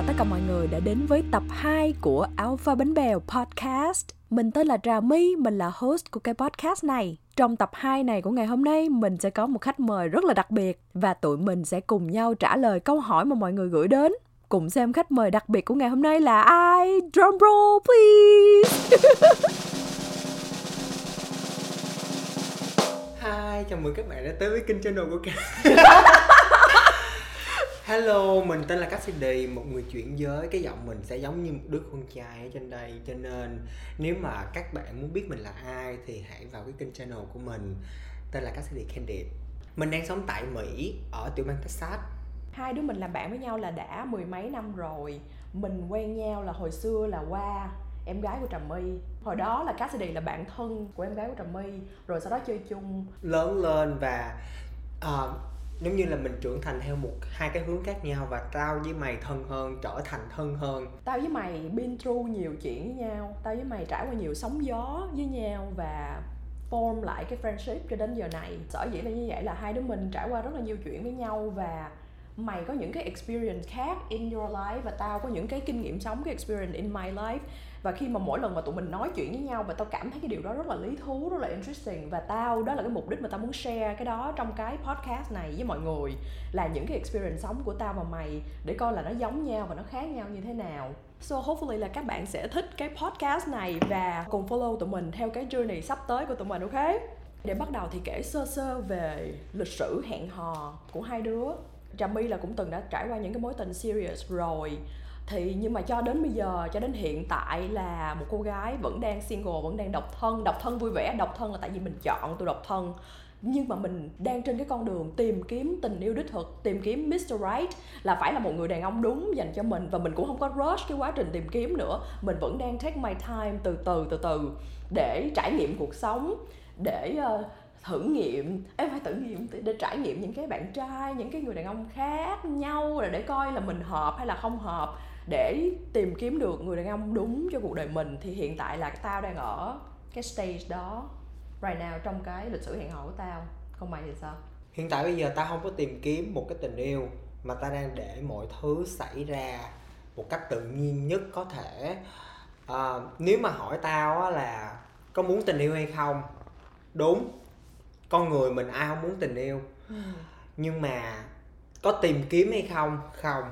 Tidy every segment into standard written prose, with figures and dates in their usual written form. chào tất cả mọi người đã đến với tập 2 của Alpha Bánh Bèo Podcast. Mình tên là Trà My, mình là host của cái podcast này. Trong tập 2 này của ngày hôm nay, mình sẽ có một khách mời rất là đặc biệt và tụi mình sẽ cùng nhau trả lời câu hỏi mà mọi người gửi đến. Cùng xem khách mời đặc biệt của ngày hôm nay là ai? Drum roll please! Hi, chào mừng các bạn đã tới với kênh channel của Cassidy. Hello, mình tên là Cassidy, một người chuyển giới. Cái giọng mình sẽ giống như một đứa con trai ở trên đây. Cho nên nếu mà các bạn muốn biết mình là ai thì hãy vào cái kênh channel của mình, tên là Cassidy Candid. Mình đang sống tại Mỹ, ở tiểu bang Texas. Hai đứa mình làm bạn với nhau là đã mười mấy năm rồi. Mình quen nhau là hồi xưa là qua em gái của Trà My. Hồi đó là Cassidy là bạn thân của em gái của Trà My. Rồi sau đó chơi chung. Lớn lên và giống như là mình trưởng thành theo hai cái hướng khác nhau. Và tao với mày thân hơn, trở thành thân hơn. Tao với mày been through nhiều chuyện với nhau. Tao với mày trải qua nhiều sóng gió với nhau và form lại cái friendship cho đến giờ này. Sở dĩ là như vậy là hai đứa mình trải qua rất là nhiều chuyện với nhau. Và mày có những cái experience khác in your life và tao có những cái kinh nghiệm sống, cái experience in my life. Và khi mà mỗi lần mà tụi mình nói chuyện với nhau và tao cảm thấy cái điều đó rất là lý thú, rất là interesting. Và tao, đó là cái mục đích mà tao muốn share cái đó trong cái podcast này với mọi người. Là những cái experience sống của tao và mày để coi là nó giống nhau và nó khác nhau như thế nào. So hopefully là các bạn sẽ thích cái podcast này và cùng follow tụi mình theo cái journey sắp tới của tụi mình, ok? Để bắt đầu thì kể sơ sơ về lịch sử hẹn hò của hai đứa. Trà My là cũng từng đã trải qua những cái mối tình serious rồi. Thì nhưng mà cho đến bây giờ, cho đến hiện tại là một cô gái vẫn đang single, vẫn đang độc thân. Độc thân vui vẻ, độc thân là tại vì mình chọn tôi độc thân. Nhưng mà mình đang trên cái con đường tìm kiếm tình yêu đích thực, tìm kiếm Mr. Right, là phải là một người đàn ông đúng dành cho mình. Và mình cũng không có rush cái quá trình tìm kiếm nữa. Mình vẫn đang take my time từ từ để trải nghiệm cuộc sống, để để trải nghiệm những cái bạn trai, những cái người đàn ông khác nhau, để coi là mình hợp hay là không hợp, để tìm kiếm được người đàn ông đúng cho cuộc đời mình. Thì hiện tại là tao đang ở cái stage đó right now trong cái lịch sử hẹn hò của tao. Còn mày thì sao? Hiện tại bây giờ tao không có tìm kiếm một cái tình yêu, mà tao đang để mọi thứ xảy ra một cách tự nhiên nhất có thể. Nếu mà hỏi tao á là có muốn tình yêu hay không, đúng, con người mình ai không muốn tình yêu. Nhưng mà có tìm kiếm hay không? Không.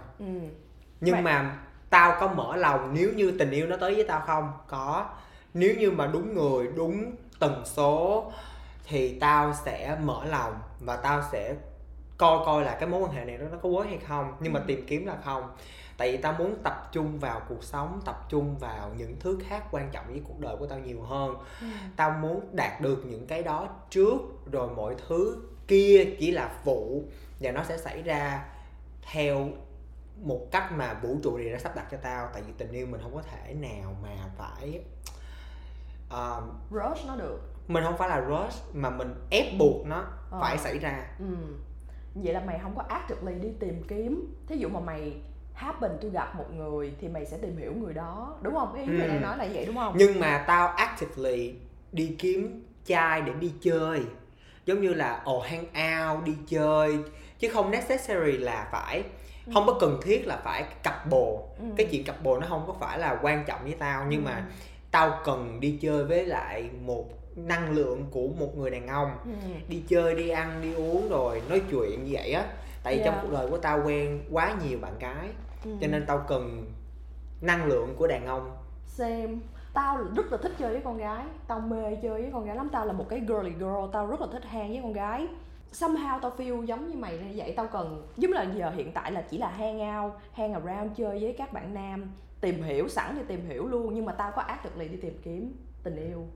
Nhưng mà tao có mở lòng nếu như tình yêu nó tới với tao không? Có. Nếu như mà đúng người, đúng tần số thì tao sẽ mở lòng và tao sẽ coi là cái mối quan hệ này nó có work hay không. Nhưng mà tìm kiếm là không. Tại vì tao muốn tập trung vào cuộc sống, tập trung vào những thứ khác quan trọng với cuộc đời của tao nhiều hơn. Tao muốn đạt được những cái đó trước, rồi mọi thứ kia chỉ là phụ. Và nó sẽ xảy ra theo một cách mà vũ trụ này đã sắp đặt cho tao. Tại vì tình yêu mình không có thể nào mà phải rush nó được. Mình không phải là rush mà mình ép buộc nó phải xảy ra. Vậy là mày không có actively đi tìm kiếm. Thí dụ mà mày happen to gặp một người thì mày sẽ tìm hiểu người đó, đúng không? Cái ý mày đang nói là vậy đúng không? Nhưng mà tao actively đi kiếm trai để đi chơi, giống như là hang out, đi chơi, chứ không necessary là phải, không có cần thiết là phải couple. Cái chuyện couple nó không có phải là quan trọng với tao, nhưng mà tao cần đi chơi với lại một năng lượng của một người đàn ông, đi chơi, đi ăn, đi uống, rồi nói chuyện như vậy á. Tại vì trong cuộc đời của tao quen quá nhiều bạn gái, cho nên tao cần năng lượng của đàn ông. Xem, tao rất là thích chơi với con gái, tao mê chơi với con gái lắm, tao là một cái girly girl, tao rất là thích hang với con gái. Somehow tao feel giống như mày như vậy, tao cần, giống là giờ hiện tại là chỉ là hang out, hang around, chơi với các bạn nam, tìm hiểu, sẵn thì tìm hiểu luôn, nhưng mà tao có actively đi tìm kiếm tình yêu.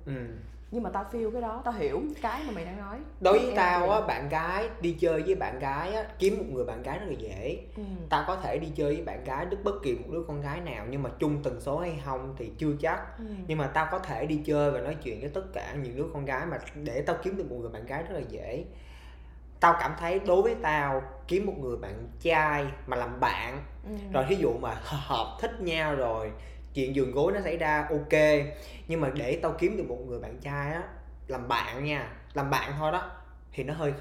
Nhưng mà tao feel cái đó, tao hiểu cái mà mày đang nói. Đối với tao á, bạn gái, đi chơi với bạn gái á, kiếm một người bạn gái rất là dễ. Tao có thể đi chơi với bạn gái bất kỳ một đứa con gái nào, nhưng mà chung tần số hay không thì chưa chắc. Nhưng mà tao có thể đi chơi và nói chuyện với tất cả những đứa con gái, mà để tao kiếm được một người bạn gái rất là dễ. Tao cảm thấy đối với tao, kiếm một người bạn trai mà làm bạn, rồi thí dụ mà hợp thích nhau rồi, chuyện giường gối nó xảy ra ok. Nhưng mà để tao kiếm được một người bạn trai á, làm bạn nha, làm bạn thôi đó, thì nó hơi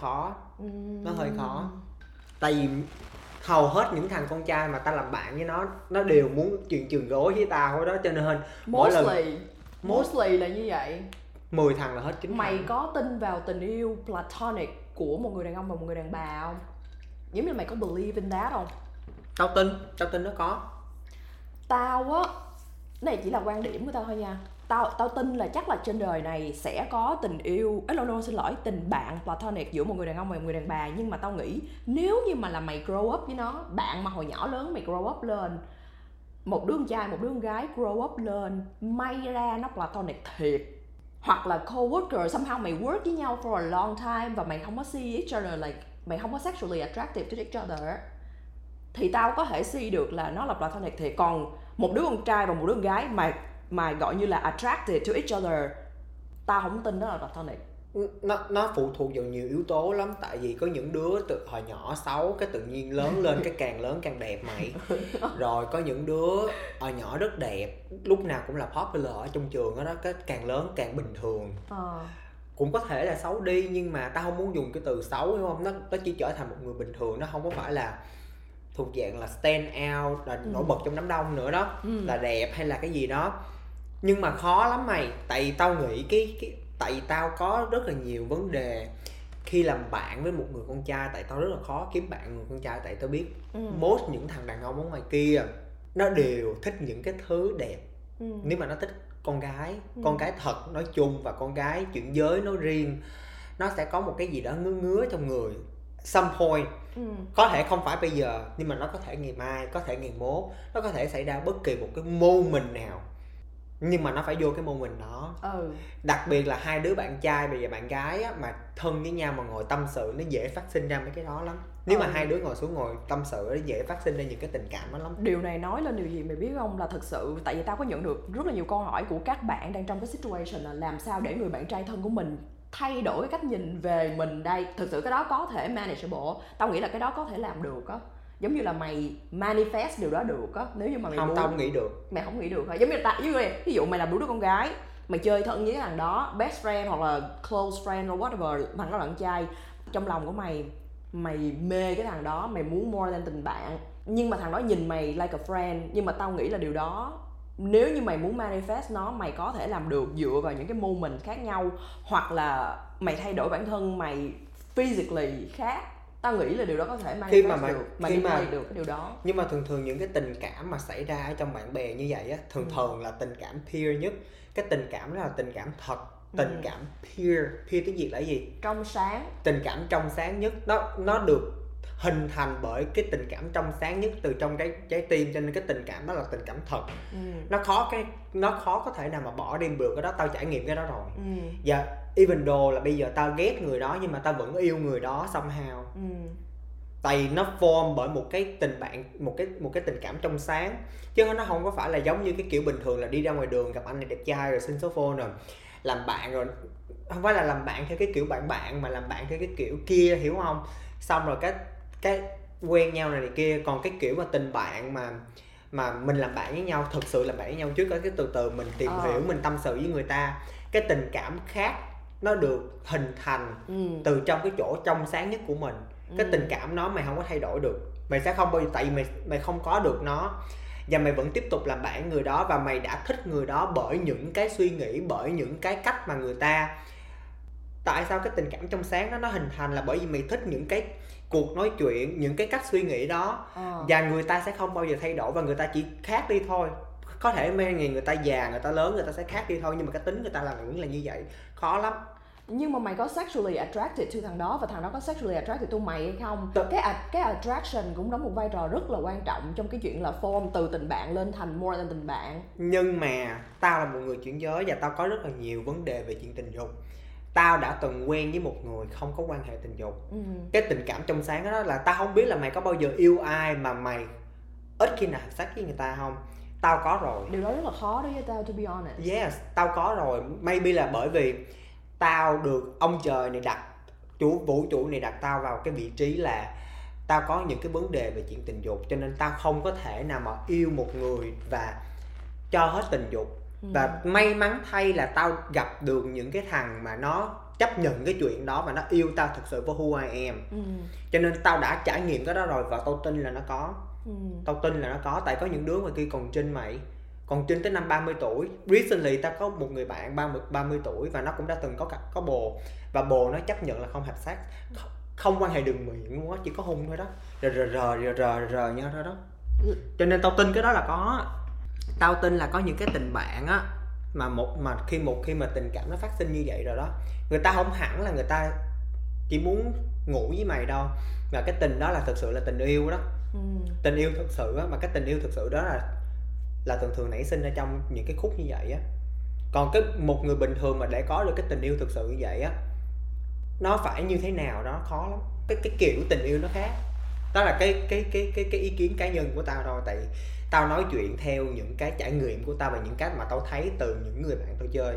khó. Tại vì hầu hết những thằng con trai mà ta làm bạn với nó đều muốn chuyện trường gối với tao đó, cho nên mỗi mostly là như vậy. 10 thằng là hết 9 mày thằng. Có tin vào tình yêu platonic của một người đàn ông và một người đàn bà không? Giống như mày có believe in that không? Tao tin nó có. Tao á, này chỉ là quan điểm của tao thôi nha. Tao tin là chắc là trên đời này sẽ có tình yêu, tình bạn platonic giữa một người đàn ông và một người đàn bà. Nhưng mà tao nghĩ nếu như mà là mày grow up với nó, bạn mà hồi nhỏ lớn mày grow up lên, một đứa con trai, một đứa con gái grow up lên, may ra nó platonic thiệt. Hoặc là coworker, somehow mày work với nhau for a long time và mày không có see each other, like mày không có sexually attractive to each other, thì tao có thể see được là nó là platonic thiệt. Còn một đứa con trai và một đứa con gái mà gọi như là attracted to each other, tao không tin đó là platonic. Nó phụ thuộc vào nhiều yếu tố lắm. Tại vì có những đứa từ hồi nhỏ xấu, cái tự nhiên lớn lên cái càng lớn càng đẹp mày. Rồi có những đứa hồi nhỏ rất đẹp, lúc nào cũng là popular ở trong trường đó, cái càng lớn càng bình thường. Cũng có thể là xấu đi, nhưng mà tao không muốn dùng cái từ xấu, hiểu không? Nó chỉ trở thành một người bình thường, nó không có phải là thuộc dạng là stand out, là nổi bật trong đám đông nữa đó, là đẹp hay là cái gì đó. Nhưng mà khó lắm mày, tại vì tao nghĩ tại vì tao có rất là nhiều vấn đề khi làm bạn với một người con trai. Tại tao rất là khó kiếm bạn người con trai, tại tao biết most những thằng đàn ông ở ngoài kia nó đều thích những cái thứ đẹp. Nếu mà nó thích con gái, con gái thật nói chung và con gái chuyển giới nói riêng, nó sẽ có một cái gì đó ngứa trong người some point. Có thể không phải bây giờ, nhưng mà nó có thể ngày mai, có thể ngày mốt, nó có thể xảy ra bất kỳ một cái moment nào, nhưng mà nó phải vô cái moment đó. Đặc biệt là hai đứa bạn trai và bạn gái á, mà thân với nhau mà ngồi tâm sự, nó dễ phát sinh ra mấy cái đó lắm. Nếu mà hai đứa ngồi xuống ngồi tâm sự, nó dễ phát sinh ra những cái tình cảm đó lắm. Điều này nói lên điều gì mày biết không? Là thực sự, tại vì tao có nhận được rất là nhiều câu hỏi của các bạn đang trong cái situation là làm sao để người bạn trai thân của mình thay đổi cách nhìn về mình đây. Thực sự cái đó có thể manageable. Tao nghĩ là cái đó có thể làm được á. Giống như là mày manifest điều đó được á, nếu như mà mày không muốn. Tao không nghĩ được. Mày không nghĩ được hả? Giống như tại ví dụ mày là đứa con gái, mày chơi thân với cái thằng đó, best friend hoặc là close friend or whatever, thằng đó là con trai, trong lòng của mày mày mê cái thằng đó, mày muốn more than tình bạn, nhưng mà thằng đó nhìn mày like a friend. Nhưng mà tao nghĩ là điều đó nếu như mày muốn manifest nó, mày có thể làm được dựa vào những cái moment khác nhau, hoặc là mày thay đổi bản thân mày physically khác. Tao nghĩ là điều đó có thể manifest được cái điều đó. Nhưng mà thường thường những cái tình cảm mà xảy ra ở trong bạn bè như vậy á, thường là tình cảm peer nhất. Cái tình cảm đó là tình cảm thật, tình cảm peer tiếng Việt là gì? Trong sáng. Tình cảm trong sáng nhất, nó được hình thành bởi cái tình cảm trong sáng nhất từ trong cái trái tim, cho nên cái tình cảm đó là tình cảm thật. Nó khó có thể nào mà bỏ đi được cái đó. Tao trải nghiệm cái đó rồi. Và even though là bây giờ tao ghét người đó, nhưng mà tao vẫn yêu người đó somehow. Tại vì nó form bởi một cái tình bạn, một cái tình cảm trong sáng, chứ nó không có phải là giống như cái kiểu bình thường là đi ra ngoài đường gặp anh này đẹp trai rồi xin số phone rồi làm bạn. Rồi không phải là làm bạn theo cái kiểu bạn mà làm bạn theo cái kiểu kia, hiểu không? Xong rồi cái quen nhau này kia. Còn cái kiểu mà tình bạn mà mình làm bạn với nhau, thực sự làm bạn với nhau trước, cái từ mình tìm hiểu, mình tâm sự với người ta. Cái tình cảm khác nó được hình thành từ trong cái chỗ trong sáng nhất của mình. Cái tình cảm đó mày không có thay đổi được, mày sẽ không bao giờ, tại vì mày không có được nó, và mày vẫn tiếp tục làm bạn người đó, và mày đã thích người đó bởi những cái suy nghĩ, bởi những cái cách mà người ta. Tại sao cái tình cảm trong sáng đó nó hình thành là bởi vì mày thích những cái cuộc nói chuyện, những cái cách suy nghĩ đó, và người ta sẽ không bao giờ thay đổi, và người ta chỉ khác đi thôi. Có thể người ta già, người ta lớn, người ta sẽ khác đi thôi, nhưng mà cái tính người ta là vẫn là như vậy. Khó lắm. Nhưng mà mày có sexually attracted to thằng đó và thằng đó có sexually attracted to mày hay không? Cái attraction cũng đóng một vai trò rất là quan trọng trong cái chuyện là form từ tình bạn lên thành more than tình bạn. Nhưng mà tao là một người chuyển giới và tao có rất là nhiều vấn đề về chuyện tình dục. Tao đã từng quen với một người không có quan hệ tình dục. Cái tình cảm trong sáng đó là tao không biết là mày có bao giờ yêu ai mà mày ít khi nào sex với người ta không. Tao có rồi. Điều đó rất là khó đối với tao, to be honest. Yes, tao có rồi. Maybe là bởi vì tao được ông trời này đặt, vũ trụ này đặt tao vào cái vị trí là tao có những cái vấn đề về chuyện tình dục, cho nên tao không có thể nào mà yêu một người và cho hết tình dục. Và may mắn thay là tao gặp được những cái thằng mà nó chấp nhận cái chuyện đó và nó yêu tao thật sự với who I am. Cho nên tao đã trải nghiệm cái đó rồi và tao tin là nó có. Tao tin là nó có, tại có những đứa ngoài kia còn trinh mày, còn trinh tới năm 30 tuổi. Recently tao có một người bạn 30 tuổi và nó cũng đã từng có bồ, và bồ nó chấp nhận là không hợp xác, không quan hệ đường miệng quá, chỉ có hôn thôi đó, rờ nha thôi đó. Cho nên tao tin cái đó là có. Tao tin là có những cái tình bạn á mà khi mà tình cảm nó phát sinh như vậy rồi đó, người ta không hẳn là người ta chỉ muốn ngủ với mày đâu, mà cái tình đó là thực sự là tình yêu đó. Tình yêu thực sự á, mà cái tình yêu thực sự đó là thường thường nảy sinh ở trong những cái khúc như vậy á. Còn cái một người bình thường mà để có được cái tình yêu thực sự như vậy á, nó phải như thế nào đó khó lắm. Cái kiểu tình yêu nó khác. Đó là cái ý kiến cá nhân của tao thôi, tại tao nói chuyện theo những cái trải nghiệm của tao và những cái mà tao thấy từ những người bạn tao chơi.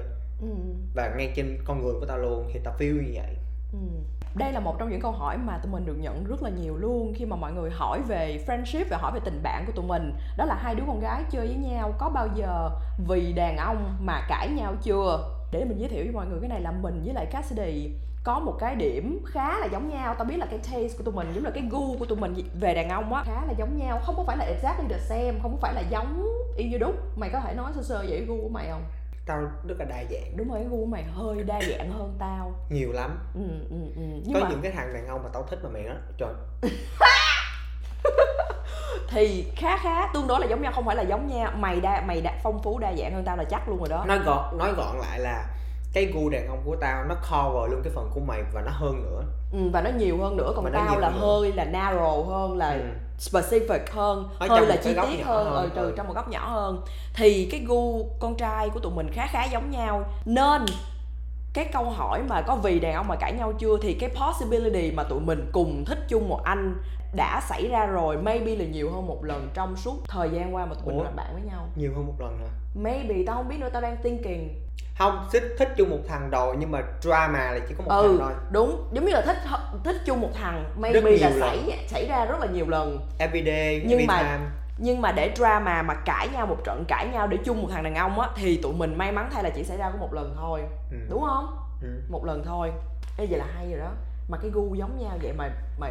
Và ngay trên con người của tao luôn thì tao feel như vậy. Đây là một trong những câu hỏi mà tụi mình được nhận rất là nhiều luôn khi mà mọi người hỏi về friendship và hỏi về tình bạn của tụi mình. Đó là hai đứa con gái chơi với nhau có bao giờ vì đàn ông mà cãi nhau chưa? Để mình giới thiệu với mọi người cái này là mình với lại Cassidy có một cái điểm khá là giống nhau. Tao biết là cái taste của tụi mình giống, là cái gu của tụi mình về đàn ông á khá là giống nhau, không có phải là exactly the same, không có phải là giống y như đúc. Mày có thể nói sơ sơ về gu của mày không? Tao rất là đa dạng. Đúng rồi, cái gu của mày hơi đa dạng hơn tao. Nhiều lắm. Nhưng có mà... những cái thằng đàn ông mà tao thích mà mày nói trời thì khá tương đối là giống nhau, không phải là giống nhau. Mày đã phong phú đa dạng hơn tao là chắc luôn rồi đó. Nói gọn lại là cái gu đàn ông của tao nó cover luôn cái phần của mày và nó hơn nữa. Và nó nhiều hơn nữa, còn tao là hơi là narrow hơn, là specific hơn, hơi là chi tiết hơn, từ trong một góc nhỏ hơn. Thì cái gu con trai của tụi mình khá giống nhau, nên cái câu hỏi mà có vì đàn ông mà cãi nhau chưa thì cái possibility mà tụi mình cùng thích chung một anh đã xảy ra rồi, maybe là nhiều hơn một lần trong suốt thời gian qua mà tụi mình làm bạn với nhau. Nhiều hơn một lần hả? Maybe, tao không biết nữa, tao đang thinking. Không, thích chung một thằng đồ nhưng mà drama là chỉ có một thằng thôi. Đúng, giống như là thích chung một thằng maybe là xảy ra rất là nhiều lần. Everyday, nhưng mà để drama mà cãi nhau một trận, cãi nhau để chung một thằng đàn ông á thì tụi mình may mắn thay là chỉ xảy ra có một lần thôi. Đúng không? Một lần thôi. Ê, vậy là hay rồi đó. Mà cái gu giống nhau vậy mà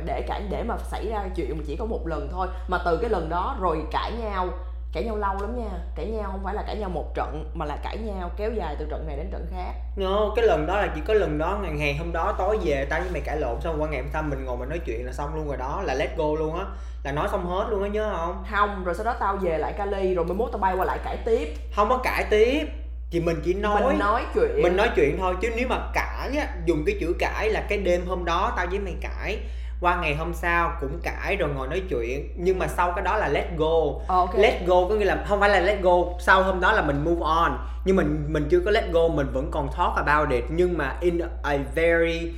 để mà xảy ra chuyện mà chỉ có một lần thôi, mà từ cái lần đó rồi cãi nhau lâu lắm nha. Cãi nhau không phải là cãi nhau một trận mà là cãi nhau kéo dài từ trận này đến trận khác. No, cái lần đó là chỉ có lần đó, ngày hôm đó tối về tao với mày cãi lộn xong qua ngày hôm sau mình ngồi mình nói chuyện là xong luôn rồi đó, là let go luôn á, là nói xong hết luôn á, nhớ không? Không, rồi sau đó tao về lại Cali rồi mới mốt tao bay qua lại cãi tiếp. Không có cãi tiếp. Thì mình chỉ nói chuyện thôi, chứ nếu mà cãi á, dùng cái chữ cãi là cái đêm hôm đó tao với mày cãi, qua ngày hôm sau cũng cãi rồi ngồi nói chuyện, nhưng mà sau cái đó là let go. Okay. Let go có nghĩa là không phải là let go, sau hôm đó là mình move on, nhưng mình chưa có let go, mình vẫn còn talk about it, nhưng mà in a very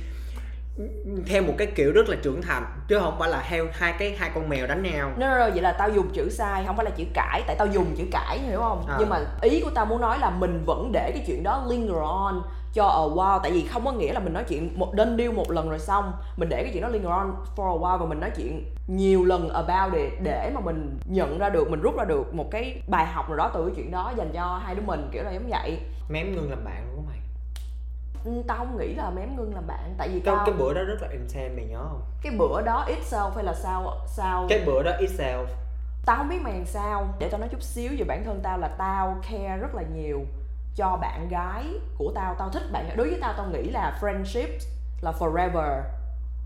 theo một cái kiểu rất là trưởng thành, chứ không phải là theo hai con mèo đánh nhau. No, vậy là tao dùng chữ sai, không phải là chữ cãi, tại tao dùng chữ cãi, hiểu không? Nhưng mà ý của tao muốn nói là mình vẫn để cái chuyện đó linger on cho a while, tại vì không có nghĩa là mình nói chuyện đơn deal một lần rồi xong, mình để cái chuyện đó linger on for a while và mình nói chuyện nhiều lần about it để mà mình nhận ra được, mình rút ra được một cái bài học nào đó từ cái chuyện đó dành cho hai đứa mình, kiểu là giống vậy. Mém ngưng làm bạn của mày. Tao không nghĩ là mém ngưng làm bạn, tại vì cái bữa đó rất là insane, mày nhớ không? Cái bữa đó itself hay là sao? Cái bữa đó itself. Tao không biết mày làm sao. Để tao nói chút xíu về bản thân tao là tao care rất là nhiều cho bạn gái của tao. Tao thích bạn gái. Đối với tao nghĩ là friendship là forever,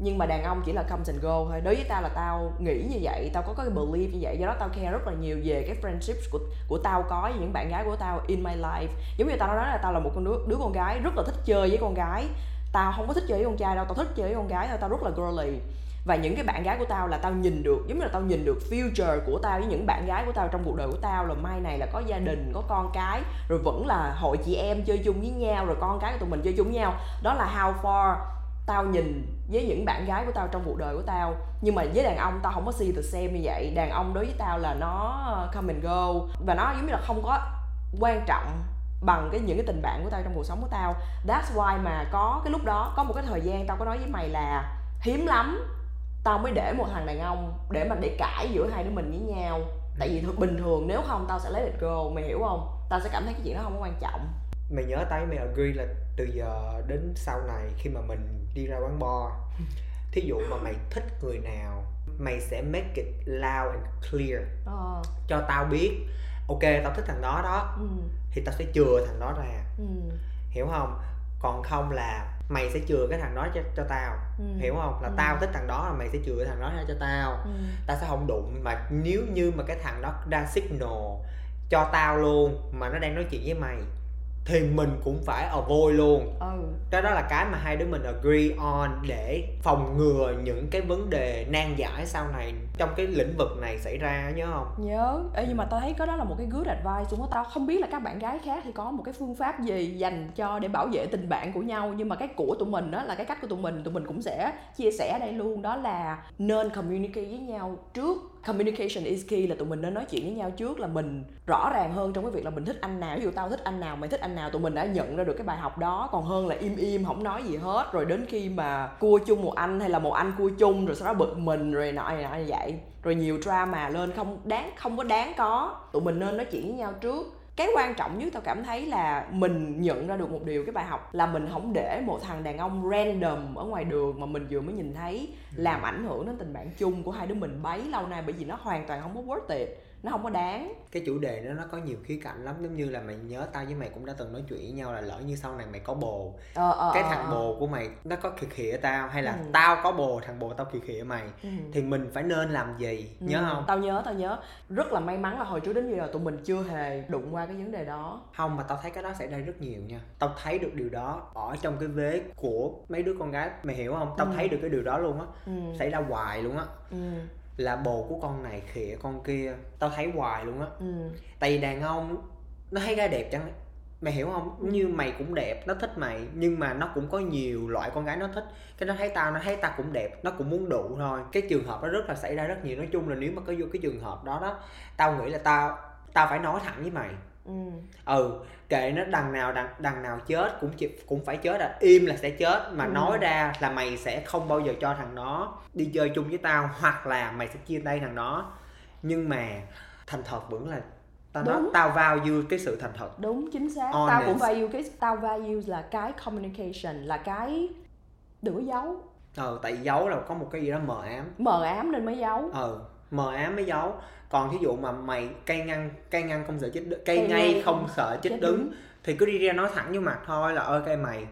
nhưng mà đàn ông chỉ là come and go thôi. Đối với tao là tao nghĩ như vậy, tao có cái belief như vậy, do đó tao care rất là nhiều về cái friendships của tao có với những bạn gái của tao in my life. Giống như tao nói là tao là một đứa con gái rất là thích chơi với con gái. Tao không có thích chơi với con trai đâu, tao thích chơi với con gái thôi, tao rất là girly. Và những cái bạn gái của tao là tao nhìn được, giống như là tao nhìn được future của tao với những bạn gái của tao trong cuộc đời của tao, là mai này là có gia đình, có con cái, rồi vẫn là hội chị em chơi chung với nhau, rồi con cái của tụi mình chơi chung với nhau. Đó là how far tao nhìn với những bạn gái của tao trong cuộc đời của tao. Nhưng mà với đàn ông tao không có see the same như vậy. Đàn ông đối với tao là nó come and go, và nó giống như là không có quan trọng bằng những cái tình bạn của tao trong cuộc sống của tao. That's why mà có cái lúc đó, có một cái thời gian tao có nói với mày là hiếm lắm tao mới để một thằng đàn ông để cãi giữa hai đứa mình với nhau. Tại vì bình thường nếu không tao sẽ let it go, mày hiểu không? Tao sẽ cảm thấy cái chuyện đó không có quan trọng. mày nhớ tới mày agree là từ giờ đến sau này khi mà mình đi ra quán bar, thí dụ mà mày thích người nào mày sẽ make it loud and clear, cho tao biết ok tao thích thằng đó đó, thì tao sẽ chừa thằng đó ra, hiểu không? Còn không là mày sẽ chừa cái thằng đó cho tao, hiểu không? Là tao thích thằng đó là mày sẽ chừa cái thằng đó ra cho tao, tao sẽ không đụng. Mà nếu như mà cái thằng đó ra signal cho tao luôn mà nó đang nói chuyện với mày thì mình cũng phải avoid luôn. Cái đó là cái mà hai đứa mình agree on để phòng ngừa những cái vấn đề nan giải sau này trong cái lĩnh vực này xảy ra, nhớ không? Nhớ. Nhưng mà tao thấy cái đó là một cái good advice của tao. Không biết là các bạn gái khác thì có một cái phương pháp gì dành cho để bảo vệ tình bạn của nhau, nhưng mà cái của tụi mình đó là cái cách của tụi mình cũng sẽ chia sẻ ở đây luôn, đó là nên communicate với nhau trước. Communication is key, là tụi mình nên nói chuyện với nhau trước, là mình rõ ràng hơn trong cái việc là mình thích anh nào, ví dụ tao thích anh nào, mày thích anh nào, tụi mình đã nhận ra được cái bài học đó, còn hơn là im không nói gì hết rồi đến khi mà cua chung một anh hay là một anh cua chung rồi sau đó bực mình rồi nọ như vậy, rồi nhiều drama lên không có đáng có. Tụi mình nên nói chuyện với nhau trước. Cái quan trọng nhất tao cảm thấy là mình nhận ra được một điều, cái bài học là mình không để một thằng đàn ông random ở ngoài đường mà mình vừa mới nhìn thấy làm ảnh hưởng đến tình bạn chung của hai đứa mình bấy lâu nay, bởi vì nó hoàn toàn không có worth it, nó không có đáng. Cái chủ đề đó nó có nhiều khía cạnh lắm, giống như là mày nhớ tao với mày cũng đã từng nói chuyện với nhau là lỡ như sau này mày có bồ, cái thằng bồ của mày nó có khịa khịa tao, hay là tao có bồ, thằng bồ tao khịa khịa mày, thì mình phải nên làm gì, nhớ không? Tao nhớ. Rất là may mắn là hồi trước đến bây giờ tụi mình chưa hề đụng qua cái vấn đề đó. Không, mà tao thấy cái đó xảy ra rất nhiều nha. Tao thấy được điều đó ở trong cái vế của mấy đứa con gái, mày hiểu không? Tao thấy được cái điều đó luôn á, xảy ra hoài luôn á. Là bồ của con này khịa con kia, tao thấy hoài luôn á. Tại vì đàn ông nó thấy gái đẹp chẳng, mày hiểu không? Như mày cũng đẹp, nó thích mày, nhưng mà nó cũng có nhiều loại con gái nó thích, cái nó thấy tao, nó thấy tao cũng đẹp, nó cũng muốn đụ thôi. Cái trường hợp đó rất là xảy ra rất nhiều. Nói chung là nếu mà có vô cái trường hợp đó đó, tao nghĩ là tao phải nói thẳng với mày. Kệ nó, đằng nào chết cũng phải chết à, im là sẽ chết mà nói ra là mày sẽ không bao giờ cho thằng đó đi chơi chung với tao, hoặc là mày sẽ chia tay thằng đó. Nhưng mà thành thật vẫn là tao value cái sự thành thật. Đúng, chính xác. Honest. Tao cũng value là cái communication, là cái đừng có giấu. Tại giấu là có một cái gì đó mờ ám nên mới giấu. Mờ ám mới giấu. Còn thí dụ mà mày cay ngăn không sợ chết, cay ngay không sợ chết đứng, thì cứ đi ra nói thẳng vô mặt thôi là ok mày,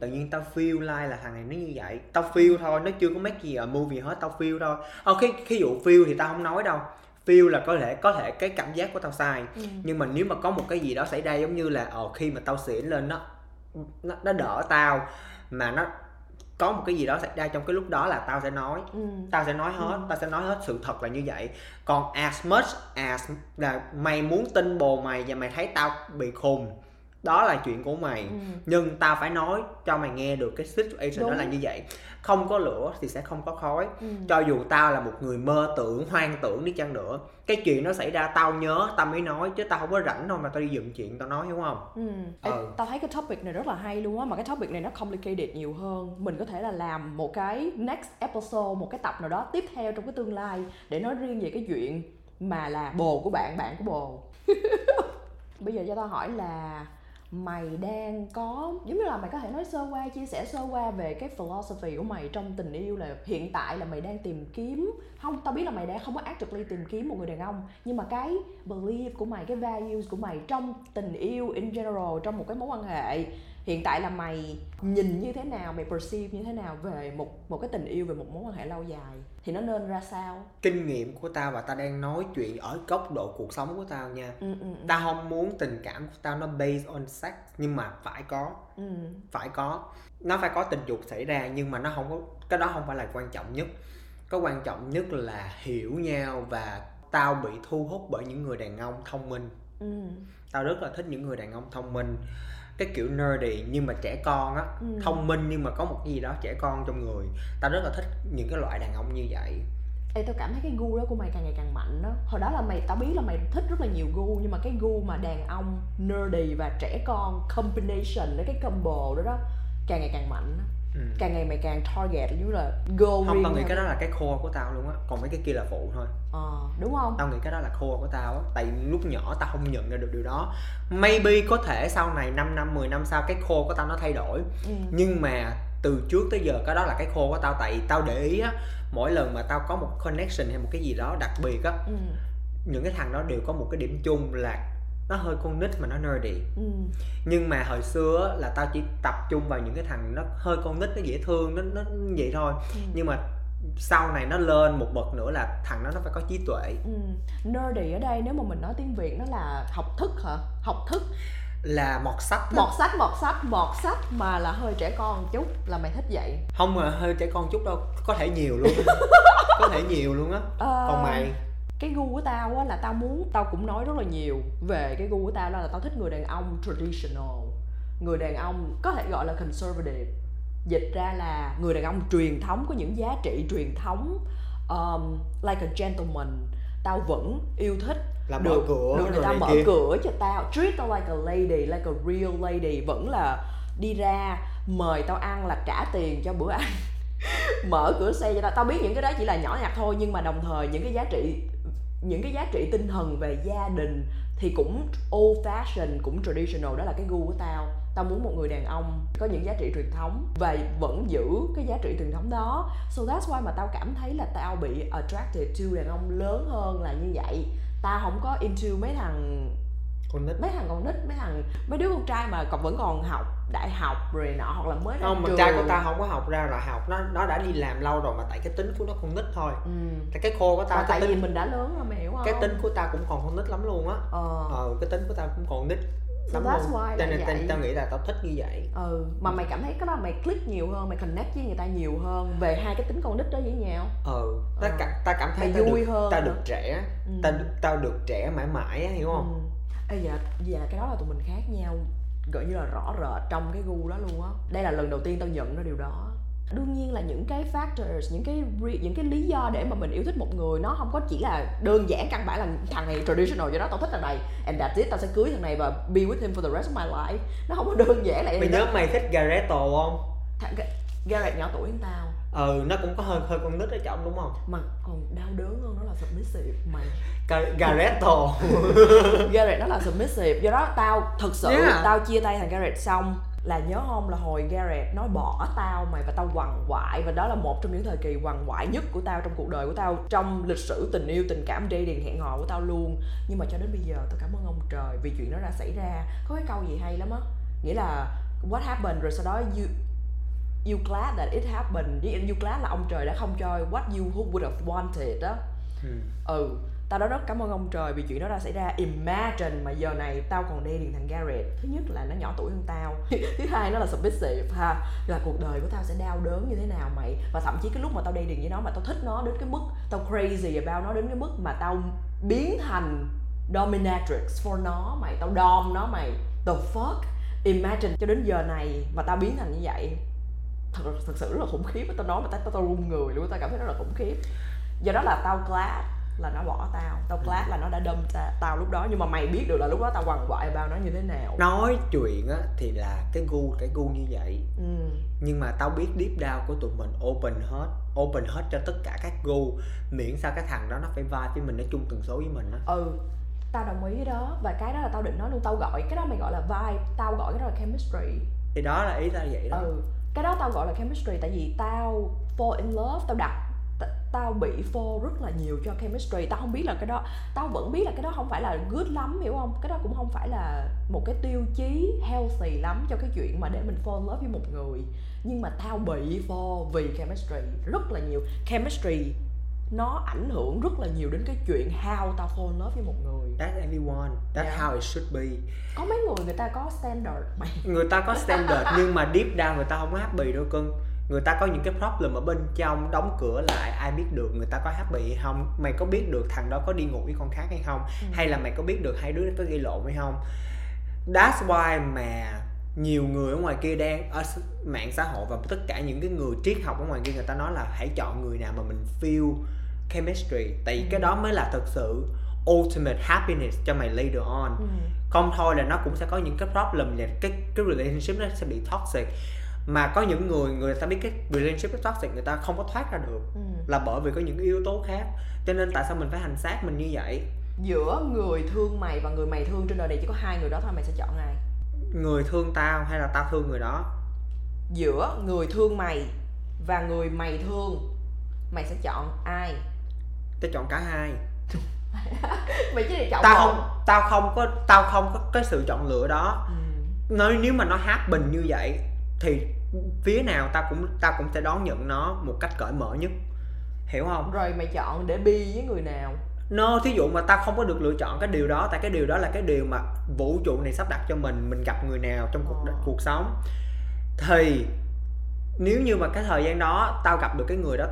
tự nhiên tao feel like là thằng này nó như vậy, tao feel thôi, nó chưa có make gì ở movie hết, tao feel thôi. Khi dụ feel thì tao không nói đâu, feel là có thể cái cảm giác của tao sai, nhưng mà nếu mà có một cái gì đó xảy ra giống như là khi mà tao xỉn lên nó đỡ tao mà nó có một cái gì đó xảy ra trong cái lúc đó là tao sẽ nói, tao sẽ nói hết sự thật là như vậy. Còn as much as là mày muốn tin bồ mày và mày thấy tao bị khùng, đó là chuyện của mày, nhưng tao phải nói cho mày nghe được cái situation. Đúng. Đó là như vậy, không có lửa thì sẽ không có khói. Cho dù tao là một người mơ tưởng, hoang tưởng đi chăng nữa, cái chuyện nó xảy ra tao nhớ tao mới nói, chứ tao không có rảnh đâu mà tao đi dựng chuyện tao nói, hiểu không? Tao thấy cái topic này rất là hay luôn á, mà cái topic này nó complicated nhiều hơn. Mình có thể là làm một cái next episode, một cái tập nào đó tiếp theo trong cái tương lai để nói riêng về cái chuyện mà là bồ của bạn của bồ. Bây giờ cho tao hỏi là mày đang có, giống như là mày có thể nói sơ qua, chia sẻ sơ qua về cái philosophy của mày trong tình yêu, là hiện tại là mày đang tìm kiếm, không, tao biết là mày đang không có actively tìm kiếm một người đàn ông, nhưng mà cái belief của mày, cái values của mày trong tình yêu in general, trong một cái mối quan hệ hiện tại là mày nhìn như thế nào, mày perceive như thế nào về một cái tình yêu, về một mối quan hệ lâu dài thì nó nên ra sao? Kinh nghiệm của tao, và tao đang nói chuyện ở góc độ cuộc sống của tao nha. Tao không muốn tình cảm của tao nó based on sex, nhưng mà phải có nó phải có tình dục xảy ra, nhưng mà nó không có, cái đó không phải là quan trọng nhất. Cái quan trọng nhất là hiểu nhau, và tao bị thu hút bởi những người đàn ông thông minh. Tao rất là thích những người đàn ông thông minh, cái kiểu nerdy nhưng mà trẻ con á, thông minh nhưng mà có một cái gì đó trẻ con trong người. Tao rất là thích những cái loại đàn ông như vậy. Ê, tao cảm thấy cái gu đó của mày càng ngày càng mạnh đó. Hồi đó là tao biết là mày thích rất là nhiều gu, nhưng mà cái gu mà đàn ông nerdy và trẻ con combination, cái combo đó đó càng ngày càng mạnh, càng ngày mày càng target như là goal. Không, tao nghĩ cái đó là cái core của tao luôn á, còn mấy cái kia là phụ thôi. Đúng không? Tao nghĩ cái đó là core của tao á, tại lúc nhỏ tao không nhận ra được điều đó. Maybe có thể sau này 5 năm, 10 năm sau cái core của tao nó thay đổi, nhưng mà từ trước tới giờ cái đó là cái core của tao. Tại tao để ý á, mỗi lần mà tao có một connection hay một cái gì đó đặc biệt á, những cái thằng đó đều có một cái điểm chung là nó hơi con nít mà nó nerdy. Nhưng mà hồi xưa là tao chỉ tập trung vào những cái thằng nó hơi con nít, nó dễ thương, nó vậy thôi. Nhưng mà sau này nó lên một bậc nữa là thằng đó nó phải có trí tuệ. Nerdy ở đây nếu mà mình nói tiếng Việt nó là học thức hả? Học thức là mọt sách mà là hơi trẻ con một chút, là mày thích vậy. Không mà hơi trẻ con chút đâu, có thể nhiều luôn. Có thể nhiều luôn á. Còn mày? Cái gu của tao á là tao muốn, tao cũng nói rất là nhiều về cái gu của tao, đó là tao thích người đàn ông traditional, người đàn ông có thể gọi là conservative, dịch ra là người đàn ông truyền thống, có những giá trị truyền thống, like a gentleman. Tao vẫn yêu thích là mở cửa, được người ta mở cửa cho tao, treat tao like a lady, like a real lady, vẫn là đi ra mời tao ăn là trả tiền cho bữa ăn, mở cửa xe cho tao. Tao biết những cái đó chỉ là nhỏ nhặt thôi, nhưng mà đồng thời những cái giá trị tinh thần về gia đình thì cũng old fashion, cũng traditional, đó là cái gu của tao. Tao muốn một người đàn ông có những giá trị truyền thống và vẫn giữ cái giá trị truyền thống đó. So that's why mà tao cảm thấy là tao bị attracted to đàn ông lớn hơn là như vậy. Tao không có into mấy thằng con nít, mấy đứa con trai mà còn vẫn còn học đại học rồi nọ, hoặc là mới ra trường. Không, con trai của tao không có học ra đại học, nó đã đi làm lâu rồi, mà tại cái tính của nó con nít thôi. Tại cái khô của tao, tại vì mình đã lớn rồi, mày hiểu không? Cái tính của tao cũng còn con nít lắm luôn á. Cái tính của tao cũng còn nít lắm luôn. Cho nên tao nghĩ là tao thích như vậy. Mà mày cảm thấy cái đó mày click nhiều hơn, mày connect với người ta nhiều hơn về hai cái tính con nít đó với nhau. Tao cảm thấy tao được trẻ mãi mãi á, hiểu không? Dạ cái đó là tụi mình khác nhau, gọi như là rõ rệt trong cái gu đó luôn á. Đây là lần đầu tiên tao nhận ra điều đó. Đương nhiên là những cái factors, những cái lý do để mà mình yêu thích một người nó không có chỉ là đơn giản căn bản là thằng này traditional do đó tao thích thằng này and that's it, tao sẽ cưới thằng này và be with him for the rest of my life. Nó không có đơn giản lại. Mày nhớ mày thích Gareth không? Gareth nhỏ tuổi hơn tao. Nó cũng có hơi con nít ở trong đúng không? Mà còn đau đớn hơn, nó là submissive mày. Garretto. Garrett nó là submissive. Do đó tao thực sự tao chia tay thằng Garrett xong là nhớ không, là hồi Garrett nó bỏ tao mày, và tao quằn quại, và đó là một trong những thời kỳ quằn quại nhất của tao trong cuộc đời của tao, trong lịch sử tình yêu, tình cảm, dating, hẹn hò của tao luôn. Nhưng mà cho đến bây giờ tao cảm ơn ông trời vì chuyện đó đã xảy ra. Có cái câu gì hay lắm á, nghĩa là what happened rồi sau đó you glad that it happened, you glad là ông trời đã không cho what you would have wanted đó. Tao đã rất cảm ơn ông trời vì chuyện đó đã xảy ra. Imagine mà giờ này tao còn dating thằng Garrett. Thứ nhất là nó nhỏ tuổi hơn tao. Thứ hai nó là submissive ha, là cuộc đời của tao sẽ đau đớn như thế nào mày. Và thậm chí cái lúc mà tao dating với nó mà tao thích nó đến cái mức, tao crazy about nó đến cái mức mà tao biến thành dominatrix for nó mày, tao dom nó mày. The fuck? Imagine cho đến giờ này mà tao biến thành như vậy. Thật sự rất là khủng khiếp. Tao nói mà tao run người luôn, tao cảm thấy rất là khủng khiếp. Do đó là tao glad là nó bỏ tao, tao glad là nó đã đâm tao lúc đó. Nhưng mà mày biết được là lúc đó tao quằn quại bao nó như thế nào. Nói chuyện á thì là cái gu như vậy. Nhưng mà tao biết deep down của tụi mình open hết cho tất cả các gu, miễn sao cái thằng đó nó phải vibe với mình, nó chung tần số với mình á. Tao đồng ý cái đó, và cái đó là tao định nói luôn. Tao gọi cái đó mày gọi là vibe, tao gọi cái đó là chemistry. Thì đó là ý tao vậy đó. Cái đó tao gọi là chemistry, tại vì tao fall in love, tao bị fall rất là nhiều cho chemistry. Tao không biết là cái đó, tao vẫn biết là cái đó không phải là good lắm, hiểu không? Cái đó cũng không phải là một cái tiêu chí healthy lắm cho cái chuyện mà để mình fall in love với một người. Nhưng mà tao bị fall vì chemistry rất là nhiều. Chemistry nó ảnh hưởng rất là nhiều đến cái chuyện how tao fall in love với một người. That's everyone, that's how it should be. Có mấy người ta có standard mày. Người ta có standard nhưng mà deep down người ta không có happy đâu cưng. Người ta có những cái problem ở bên trong, đóng cửa lại, ai biết được người ta có happy hay không. Mày có biết được thằng đó có đi ngủ với con khác hay không, hay là mày có biết được hai đứa có gây lộn hay không. That's why mà nhiều người ở ngoài kia đang ở mạng xã hội và tất cả những cái người triết học ở ngoài kia, người ta nói là hãy chọn người nào mà mình feel chemistry, tại vì cái đó mới là thực sự ultimate happiness cho mày later on. Không thôi là nó cũng sẽ có những cái problem, những cái relationship nó sẽ bị toxic. Mà có những người ta biết cái relationship toxic người ta không có thoát ra được, là bởi vì có những yếu tố khác. Cho nên tại sao mình phải hành xác mình như vậy? Giữa người thương mày và người mày thương, trên đời này chỉ có hai người đó thôi, mày sẽ chọn ai? Người thương tao hay là tao thương người đó? Giữa người thương mày và người mày thương, mày sẽ chọn ai? Tao chọn cả hai. Mày chỉ để chọn tao không có cái sự chọn lựa đó. Nếu mà nó happen như vậy thì phía nào tao cũng sẽ đón nhận nó một cách cởi mở nhất, hiểu không? Rồi mày chọn để bi với người nào? No, thí dụ mà tao không có được lựa chọn cái điều đó, tại cái điều đó là cái điều mà vũ trụ này sắp đặt cho mình gặp người nào trong cuộc sống, thì nếu như mà cái thời gian đó tao gặp được cái người đó,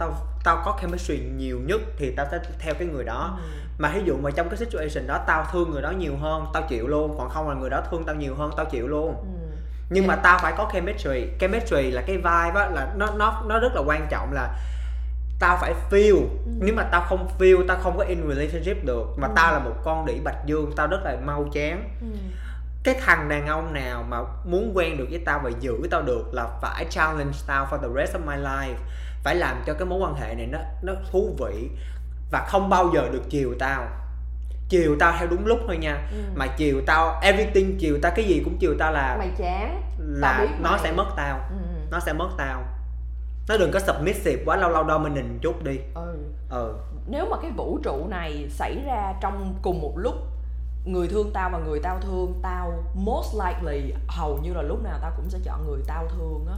tao có chemistry nhiều nhất thì tao sẽ theo cái người đó. Mà thí dụ mà trong cái situation đó tao thương người đó nhiều hơn, tao chịu luôn, còn không là người đó thương tao nhiều hơn, tao chịu luôn. Nhưng mà tao phải có chemistry. Chemistry là cái vibe á, là nó rất là quan trọng, là tao phải feel. Nếu mà tao không feel, tao không có in relationship được. Mà tao là một con đĩ bạch dương, tao rất là mau chán. Cái thằng đàn ông nào mà muốn quen được với tao và giữ tao được là phải challenge tao for the rest of my life, phải làm cho cái mối quan hệ này nó thú vị và không bao giờ được chiều tao theo đúng lúc thôi nha. Mà chiều tao everything, chiều tao cái gì cũng chiều tao là mày chán, là nó sẽ mất tao. Nó đừng có submissive quá, lâu lâu dominant chút đi. Nếu mà cái vũ trụ này xảy ra trong cùng một lúc, người thương tao và người tao thương, tao most likely hầu như là lúc nào tao cũng sẽ chọn người tao thương á.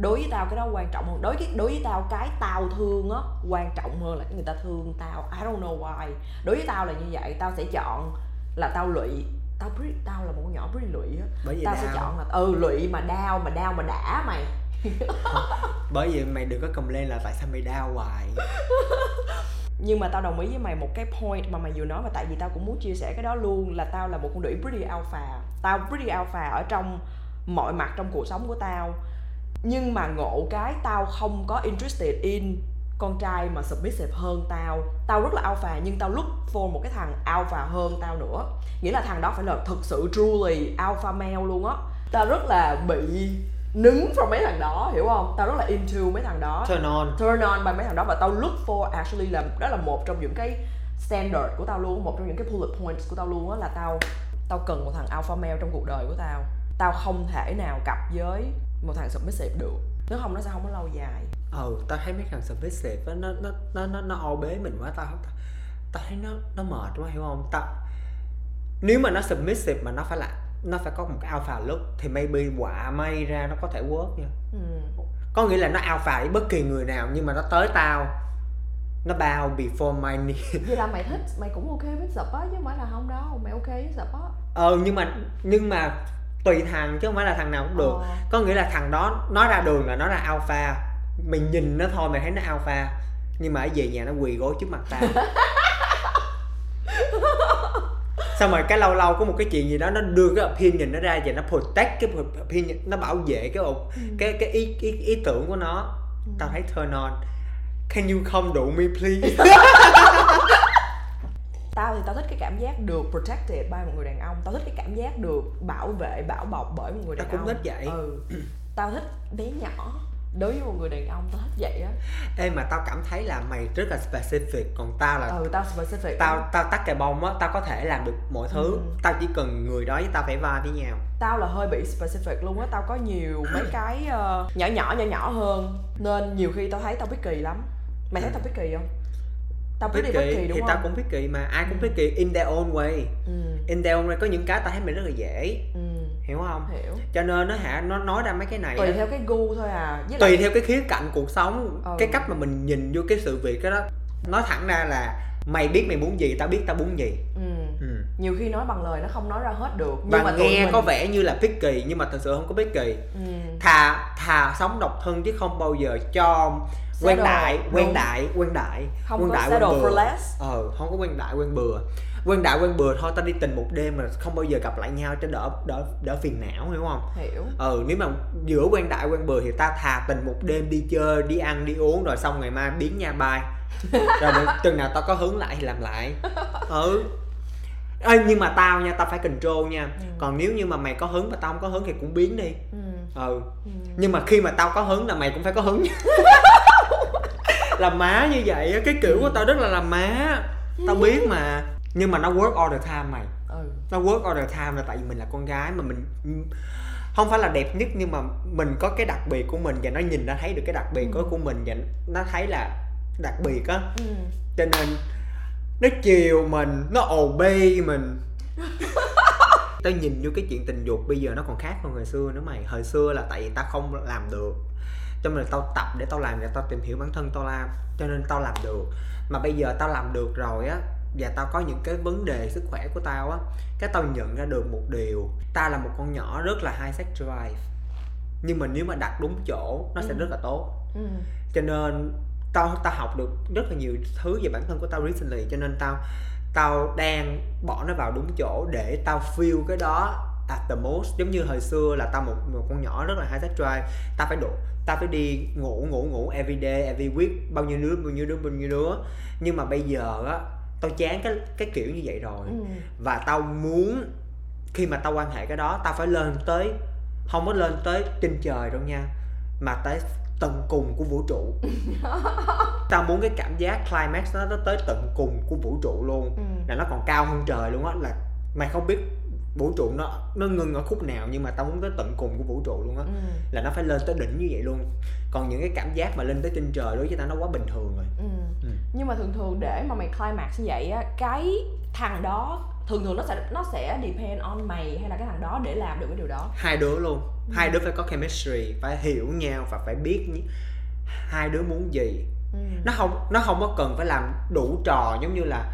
Đối với tao cái đó quan trọng hơn. Đối với tao cái tao thương á quan trọng hơn là cái người ta thương tao. I don't know why. Đối với tao là như vậy, tao sẽ chọn là tao lụy. Tao là một con nhỏ pretty lụy á. Tao sẽ chọn là lụy mà đau mà đã mày. Bởi vì mày đừng có complain là tại sao mày đau hoài. Nhưng mà tao đồng ý với mày một cái point mà mày vừa nói, và tại vì tao cũng muốn chia sẻ cái đó luôn, là tao là một con đĩ pretty alpha. Tao pretty alpha ở trong mọi mặt trong cuộc sống của tao. Nhưng mà ngộ cái tao không có interested in con trai mà submissive hơn tao. Tao rất là alpha nhưng tao look for một cái thằng alpha hơn tao nữa. Nghĩa là thằng đó phải là thực sự truly alpha male luôn á. Tao rất là bị nứng from mấy thằng đó, hiểu không? Tao rất là into mấy thằng đó, turn on by mấy thằng đó, và tao look for actually là đó là một trong những cái standard của tao luôn, một trong những cái bullet points của tao luôn á, là tao cần một thằng alpha male trong cuộc đời của tao. Tao không thể nào cặp với một thằng submissive được, nếu không nó sẽ không có lâu dài. Tao thấy mấy thằng submissive á, nó ô bế mình quá, tao thấy nó mệt quá, hiểu không? Tao nếu mà nó submissive mà nó phải có một cái alpha look thì maybe quả may ra nó có thể work nha. Có nghĩa là nó alpha với bất kỳ người nào, nhưng mà nó tới tao nó bao before my need. Vậy là mày thích, mày cũng ok với sub á, chứ không phải là không đâu, mày ok với sub á. Nhưng mà tùy thằng, chứ không phải là thằng nào cũng được. Có nghĩa là thằng đó nó ra đường là nó là alpha, mình nhìn nó thôi mày thấy nó alpha, nhưng mà ở về nhà nó quỳ gối trước mặt tao. Xong rồi cái lâu lâu có một cái chuyện gì đó, nó đưa cái opinion nó ra và nó protect cái opinion, nó bảo vệ cái ý tưởng của nó. Tao thấy turn on. Can you come do me please? Tao thì tao thích cái cảm giác được protected by một người đàn ông. Tao thích cái cảm giác được bảo vệ, bảo bọc bởi một người đàn ông. Tao cũng thích vậy. Tao thích bé nhỏ. Đối với một người đàn ông tao thích vậy á. Ê mà tao cảm thấy là mày rất là specific, còn tao là tao specific. Tao tắt cái bông á, tao có thể làm được mọi thứ. Tao chỉ cần người đó với tao phải va với nhau. Tao là hơi bị specific luôn á, tao có nhiều mấy cái nhỏ hơn, nên nhiều khi tao thấy tao picky lắm. Mày thấy tao picky không? Tao picky thì không? Tao cũng picky mà, ai cũng picky in their own way. In their own way, có những cái tao thấy mình rất là dễ. Hiểu không? Hiểu. Cho nên nó nói ra mấy cái này tùy theo cái gu thôi à. Với tùy theo cái khía cạnh cuộc sống, cái cách mà mình nhìn vô cái sự việc đó. Nói thẳng ra là mày biết mày muốn gì, tao biết tao muốn gì. Nhiều khi nói bằng lời nó không nói ra hết được, nhưng và mà nghe có vẻ như là picky, nhưng mà thật sự không có picky. Thà sống độc thân chứ không bao giờ cho quen đại không có settle for less. Không có quen đại quen bừa thôi. Tao đi tình một đêm mà không bao giờ gặp lại nhau cho đỡ phiền não, hiểu không? Hiểu. Nếu mà giữa quen đại quen bừa thì ta thà tình một đêm đi chơi, đi ăn đi uống, rồi xong ngày mai biến nha, bye. Rồi chừng nào tao có hứng lại thì làm lại. Ê, nhưng mà tao nha, tao phải control nha. Còn nếu như mà mày có hứng và tao không có hứng thì cũng biến đi. Nhưng mà khi mà tao có hứng là mày cũng phải có hứng. Làm má như vậy, cái kiểu của tao rất là làm má. Tao biết mà. Nhưng mà nó work all the time mày. Nó work all the time là tại vì mình là con gái mà mình không phải là đẹp nhất nhưng mà mình có cái đặc biệt của mình và nó nhìn nó thấy được cái đặc biệt của mình và nó thấy là đặc biệt á. Cho nên nó chiều mình, nó obey mình. Tao nhìn vô cái chuyện tình dục bây giờ nó còn khác hơn hồi xưa nữa mày. Hồi xưa là tại vì tao không làm được, cho nên là tao tập để tao làm, để tao tìm hiểu bản thân tao làm, cho nên tao làm được. Mà bây giờ tao làm được rồi á, và tao có những cái vấn đề sức khỏe của tao á, cái tao nhận ra được một điều, tao là một con nhỏ rất là high sex drive, nhưng mà nếu mà đặt đúng chỗ nó sẽ rất là tốt. Cho nên tao học được rất là nhiều thứ về bản thân của tao recently, cho nên tao đang bỏ nó vào đúng chỗ để tao feel cái đó at the most. Giống như hồi xưa là tao một con nhỏ rất là high sex drive, tao phải đi ngủ everyday, every week, bao nhiêu đứa. Nhưng mà bây giờ á, tao chán cái kiểu như vậy rồi. Và tao muốn khi mà tao quan hệ cái đó, tao phải lên tới, không có lên tới trên trời đâu nha, mà tới tận cùng của vũ trụ. Tao muốn cái cảm giác climax nó tới tận cùng của vũ trụ luôn. Là nó còn cao hơn trời luôn á, là mày không biết vũ trụ nó ngưng ở khúc nào, nhưng mà tao muốn tới tận cùng của vũ trụ luôn á. Là nó phải lên tới đỉnh như vậy luôn. Còn những cái cảm giác mà lên tới trên trời đối với tao nó quá bình thường rồi. Nhưng mà thường để mà mày climax như vậy á, cái thằng đó thường nó sẽ depend on mày hay là cái thằng đó để làm được cái điều đó. Hai đứa luôn. Hai đứa phải có chemistry, phải hiểu nhau và phải biết hai đứa muốn gì. Nó không có cần phải làm đủ trò, giống như là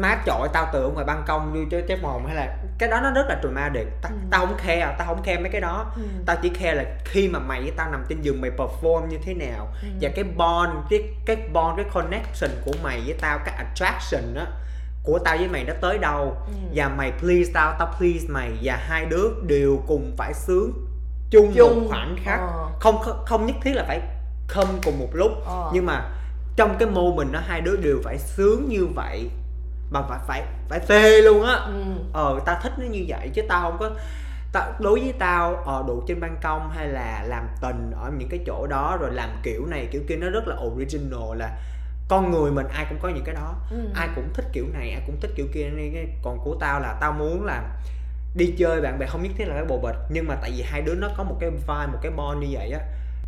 má chọi tao từ ngoài ban công như chơi chép mồm hay là cái đó, nó rất là dramatic. Tao không care mấy cái đó. Tao chỉ care là khi mà mày với tao nằm trên giường mày perform như thế nào, và cái bond, cái connection của mày với tao, cái attraction á của tao với mày nó tới đâu, và mày please tao, tao please mày, và hai đứa đều cùng phải sướng chung một khoảnh khắc. Không nhất thiết là phải come cùng một lúc, nhưng mà trong cái moment đó hai đứa đều phải sướng như vậy, mà phải phê luôn á. Tao thích nó như vậy, chứ tao không có đối với tao đụ trên ban công hay là làm tình ở những cái chỗ đó rồi làm kiểu này kiểu kia, nó rất là original, là con người mình ai cũng có những cái đó. Ai cũng thích kiểu này, ai cũng thích kiểu kia. Còn của tao là tao muốn là đi chơi bạn bè không nhất thiết là phải bồ bịch, nhưng mà tại vì hai đứa nó có một cái vibe, một cái bond như vậy á,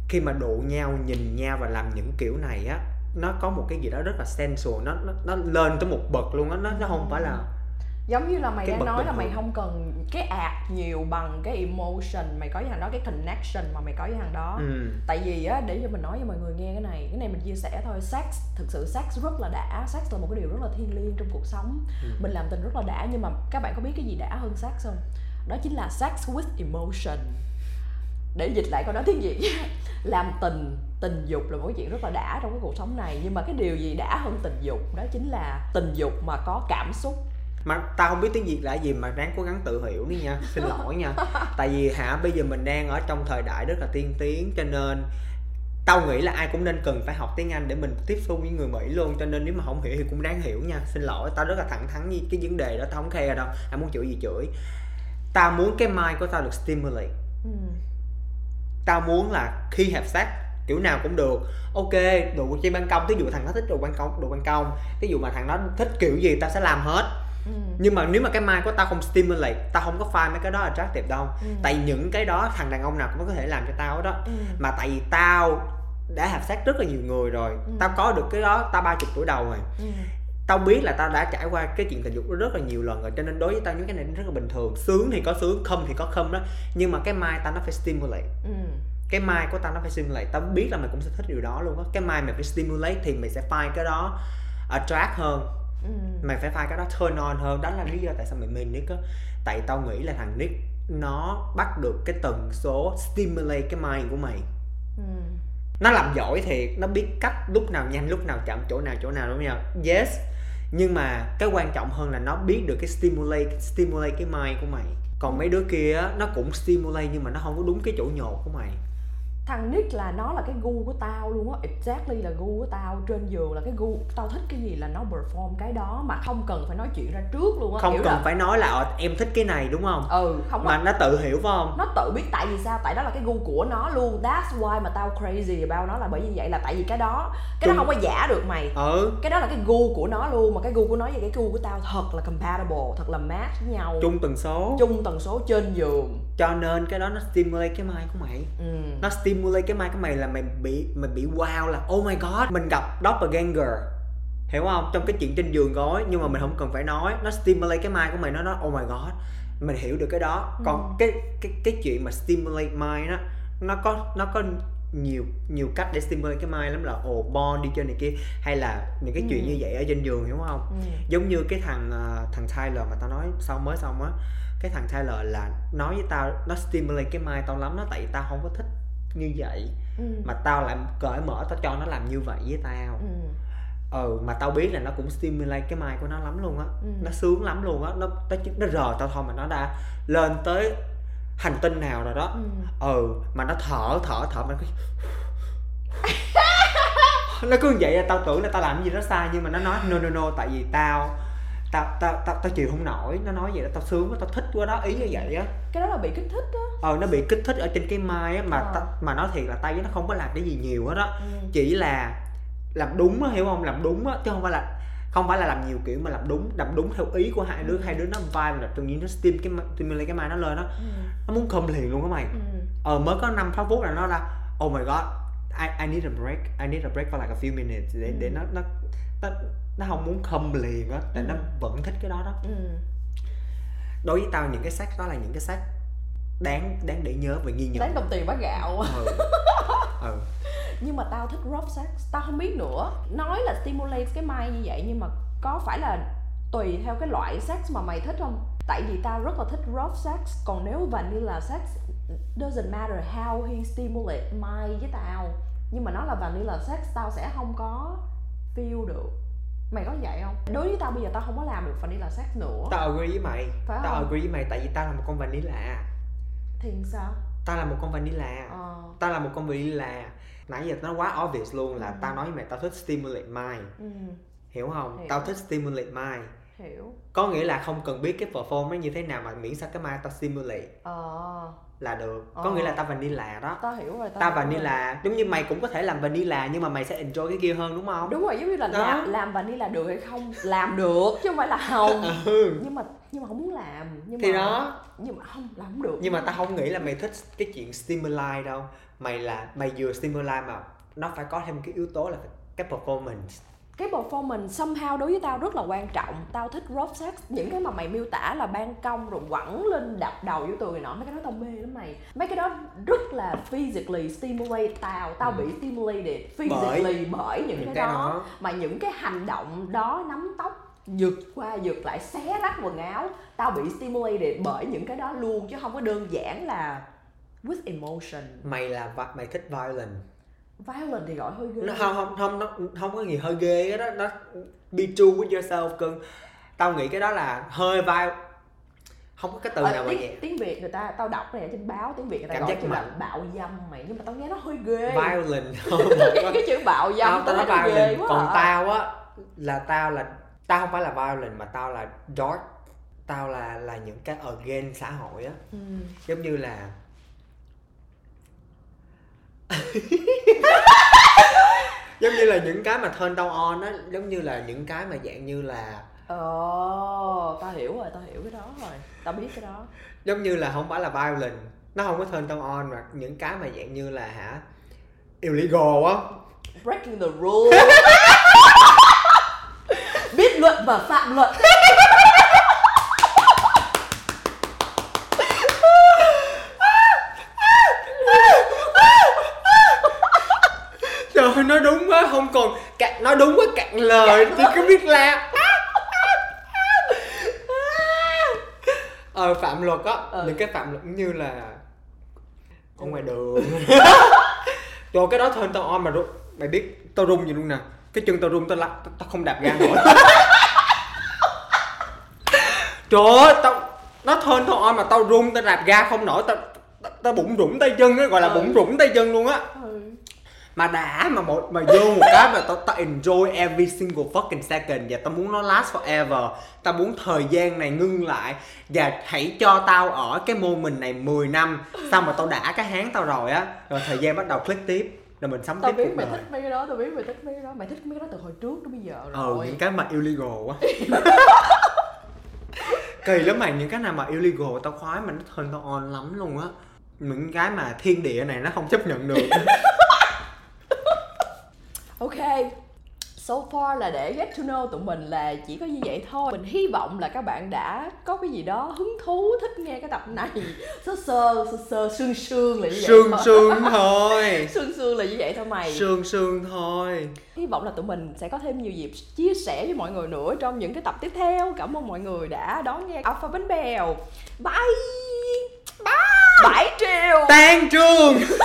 khi mà đụ nhau, nhìn nhau và làm những kiểu này á, nó có một cái gì đó rất là sensual, nó lên tới một bậc luôn á. Nó không phải là giống như là mày đang nói là mày không cần cái act nhiều bằng cái emotion mày có với thằng đó, cái connection mà mày có với thằng đó. Tại vì á, để cho mình nói cho mọi người nghe cái này mình chia sẻ thôi, sex, thực sự sex rất là đã, sex là một cái điều rất là thiêng liêng trong cuộc sống. Mình làm tình rất là đã, nhưng mà các bạn có biết cái gì đã hơn sex không? Đó chính là sex with emotion. Để dịch lại câu nói tiếng Việt. Làm tình dục là một cái chuyện rất là đã trong cái cuộc sống này, nhưng mà cái điều gì đã hơn tình dục? Đó chính là tình dục mà có cảm xúc. Mà tao không biết tiếng Việt là gì mà ráng cố gắng tự hiểu đi nha, xin lỗi nha. Tại vì bây giờ mình đang ở trong thời đại rất là tiên tiến, cho nên tao nghĩ là ai cũng nên cần phải học tiếng Anh để mình tiếp xúc với người Mỹ luôn. Cho nên nếu mà không hiểu thì cũng ráng hiểu nha, xin lỗi. Tao rất là thẳng thắn với cái vấn đề đó, tao không care đâu, ai muốn chửi gì chửi. Tao muốn cái mind của tao được stimulate. Tao muốn là khi have sex kiểu nào cũng được. Ok, đồ trên ban công, thí dụ thằng nó thích đồ ban công, thí dụ mà thằng nó thích kiểu gì tao sẽ làm hết. Nhưng mà nếu mà cái mind của tao không stimulate, tao không có find mấy cái đó attractive đâu. Tại những cái đó thằng đàn ông nào cũng có thể làm cho tao đó. Mà tại vì tao đã hợp sát rất là nhiều người rồi. Tao có được cái đó, tao 30 tuổi đầu rồi. Tao biết là tao đã trải qua cái chuyện tình dục rất là nhiều lần rồi, cho nên đối với tao những cái này rất là bình thường. Sướng thì có sướng, không thì có không đó. Nhưng mà cái mind tao nó phải stimulate. Cái mind của tao nó phải stimulate. Tao biết là mày cũng sẽ thích điều đó luôn á. Cái mind mày phải stimulate thì mày sẽ find cái đó attract hơn. Mày phải find cái đó turn on hơn. Đó là lý do tại sao mày mê Nick á. Tại tao nghĩ là thằng Nick nó bắt được cái tần số stimulate cái mind của mày. Nó làm giỏi thiệt, nó biết cách lúc nào nhanh, lúc nào chậm, chỗ nào đúng không? Yes. Nhưng mà cái quan trọng hơn là nó biết được cái stimulate cái mind của mày. Còn mấy đứa kia nó cũng stimulate nhưng mà nó không có đúng cái chỗ nhột của mày. Thằng Nick là nó là cái gu của tao luôn á, exactly là gu của tao. Trên giường là cái gu, tao thích cái gì là nó perform cái đó mà không cần phải nói chuyện ra trước luôn á. Không cần phải nói là em thích cái này đúng không? Ừ, không mà nó tự hiểu phải không? Nó tự biết tại vì sao, tại đó là cái gu của nó luôn. That's why mà tao crazy about nó là bởi vì vậy, là tại vì cái đó, cái đó không có giả được mày. Ừ. Cái đó là cái gu của nó luôn, mà cái gu của nó với cái gu của tao thật là compatible, thật là match với nhau. Chung tần số. Chung tần số trên giường. Cho nên cái đó nó stimulate cái mind của mày. Ừ. Nó stimulate cái mind của mày là mày bị wow, là oh my god, mình gặp doppelganger. Hiểu không? Trong cái chuyện trên giường gối nhưng mà mình không cần phải nói, nó stimulate cái mind của mày, nó nói oh my god. Mình hiểu được cái đó. Ừ. Còn cái chuyện mà stimulate mind á, nó có nhiều cách để stimulate cái mind lắm, là ồ bond đi chơi này kia hay là những cái chuyện như vậy ở trên giường, hiểu không? Giống như cái thằng Tyler mà tao nói sau mới xong á, cái thằng Tyler là nói với tao, nó stimulate cái mind tao lắm đó, tại tao không có thích như vậy mà tao lại cởi mở, tao cho nó làm như vậy với tao. Mà tao biết là nó cũng stimulate cái mind của nó lắm luôn á. Nó sướng lắm luôn á, nó rờ tao thôi mà nó đã lên tới hành tinh nào rồi đó. Mà nó thở mà nó cứ vậy là tao tưởng là tao làm gì đó sai, nhưng mà nó nói no tại vì tao chịu không nổi, nó nói vậy đó, tao sướng quá, tao thích quá đó, ý như vậy á. Cái đó là bị kích thích á. Nó bị kích thích ở trên cái mai á, mà nói thiệt là tao với nó không có làm cái gì nhiều hết á. Chỉ là làm đúng á, hiểu không, làm đúng á, chứ không phải là làm nhiều kiểu, mà làm đúng theo ý của hai đứa. Hai đứa nó vibe là tự nhiên nó stimulate cái mai nó lên đó. Nó muốn come liền luôn á mày. Mới có 5-6 phút là nó ra oh my god, I need a break for like a few minutes để nó không muốn come liền á, tại nó vẫn thích cái đó đó. Đối với tao những cái sách đó là những cái sách đáng để nhớ và ghi nhớ, đáng đồng tiền bá gạo. Nhưng mà tao thích rough sex, tao không biết nữa, nói là stimulate cái mind như vậy nhưng mà có phải là tùy theo cái loại sex mà mày thích không? Tại vì tao rất là thích rough sex, còn nếu vanilla sex doesn't matter how he stimulate mind với tao, nhưng mà nó là vanilla sex tao sẽ không có feel được. Mày có vậy không? Đối với tao bây giờ tao không có làm được vanilla sex nữa. Tao agree với mày. Phải tao không? Agree với mày tại vì tao là một con vanilla. Thì sao? Tao là một con vanilla. Nãy giờ nó quá obvious luôn là tao nói với mày tao thích stimulate mind. Hiểu không? Hiểu. Tao thích stimulate mind. Hiểu. Có nghĩa là không cần biết cái perform nó như thế nào mà miễn sao cái mind tao stimulate là được. Có nghĩa là tao vanilla đó. Tao hiểu rồi. Tao vanilla rồi. Giống như mày cũng có thể làm vanilla nhưng mà mày sẽ enjoy cái kia hơn đúng không? Đúng rồi, giống như là làm vanilla được hay không? Làm được chứ không phải là không. Nhưng mà không muốn làm. Nhưng mà không làm không được. Nhưng mà tao không nghĩ là mày thích cái chuyện stimuli đâu. Mày vừa stimuli mà nó phải có thêm cái yếu tố là cái performance. Cái performance somehow đối với tao rất là quan trọng. Tao thích rough sex, những cái mà mày miêu tả là ban công rồi quẳng lên đập đầu vô tường nọ, mấy cái đó tao mê lắm mày. Mấy cái đó rất là physically stimulate tao. Tao bị stimulated physically bởi những cái đó. Mà những cái hành động đó, nắm tóc giật qua giật lại, xé rách quần áo, tao bị stimulated bởi những cái đó luôn, chứ không có đơn giản là with emotion. Mày thích violent thì gọi hơi ghê. Nó không có gì hơi ghê đó, nó be true with yourself cưng. Tao nghĩ cái đó là hơi violent, không có cái từ nào mà vậy. Tiếng Việt người ta, tao đọc này trên báo tiếng Việt người ta cảm gọi là bạo dâm mày, nhưng mà tao nghe nó hơi ghê. Violent không. Cái chữ bạo dâm tao nói violent ghê quá. Còn tao á là tao không phải là violent mà tao là dark, tao là những cái against xã hội á. Giống như là giống như là những cái mà turn down on á, giống như là những cái mà dạng như là tao hiểu cái đó rồi, tao biết cái đó. Giống như là không phải là violent, nó không có turn down on, mà những cái mà dạng như là illegal á, breaking the rules. Biết luật và phạm luật. Trời, nói đúng quá, không còn nói đúng quá cạn lời, chỉ cứ biết la. Phạm luật á, những cái phạm luật như là ở ngoài đường. Trời, cái đó thôi tao on mà mày biết tao rung gì luôn nè. Cái chân tao rung, tao không đạp ga nữa. Trời ơi, nó turn tao on mà tao rung, tao đạp ga không nổi, tao tao bụng rủng tay chân á, gọi là bụng rủng tay chân luôn á. Mà đã mà vô một cái mà tao enjoy every single fucking second, và tao muốn nó last forever. Tao muốn thời gian này ngưng lại và hãy cho tao ở cái moment này 10 năm. Xong mà tao đã cái háng tao rồi á, rồi thời gian bắt đầu click tiếp. Rồi mình sống tao tiếp cuộc đời. Tao biết mày thích mấy cái đó. Mày thích mấy cái đó từ hồi trước đến bây giờ rồi. Những cái mà illegal quá. Kỳ lắm mày, những cái nào mà illegal tao khoái mà nó hơn tao on lắm luôn á. Những cái mà thiên địa này nó không chấp nhận được. Ok, so far là để get to know tụi mình là chỉ có như vậy thôi. Mình hy vọng là các bạn đã có cái gì đó hứng thú, thích nghe cái tập này. Sơ sơ, sương là như vậy thôi. Sương sương là như vậy thôi mày. Sương thôi. Hy vọng là tụi mình sẽ có thêm nhiều dịp chia sẻ với mọi người nữa trong những cái tập tiếp theo. Cảm ơn mọi người đã đón nghe Alpha Bánh Bèo. Bye. Bye. 7 triệu. Tan trường.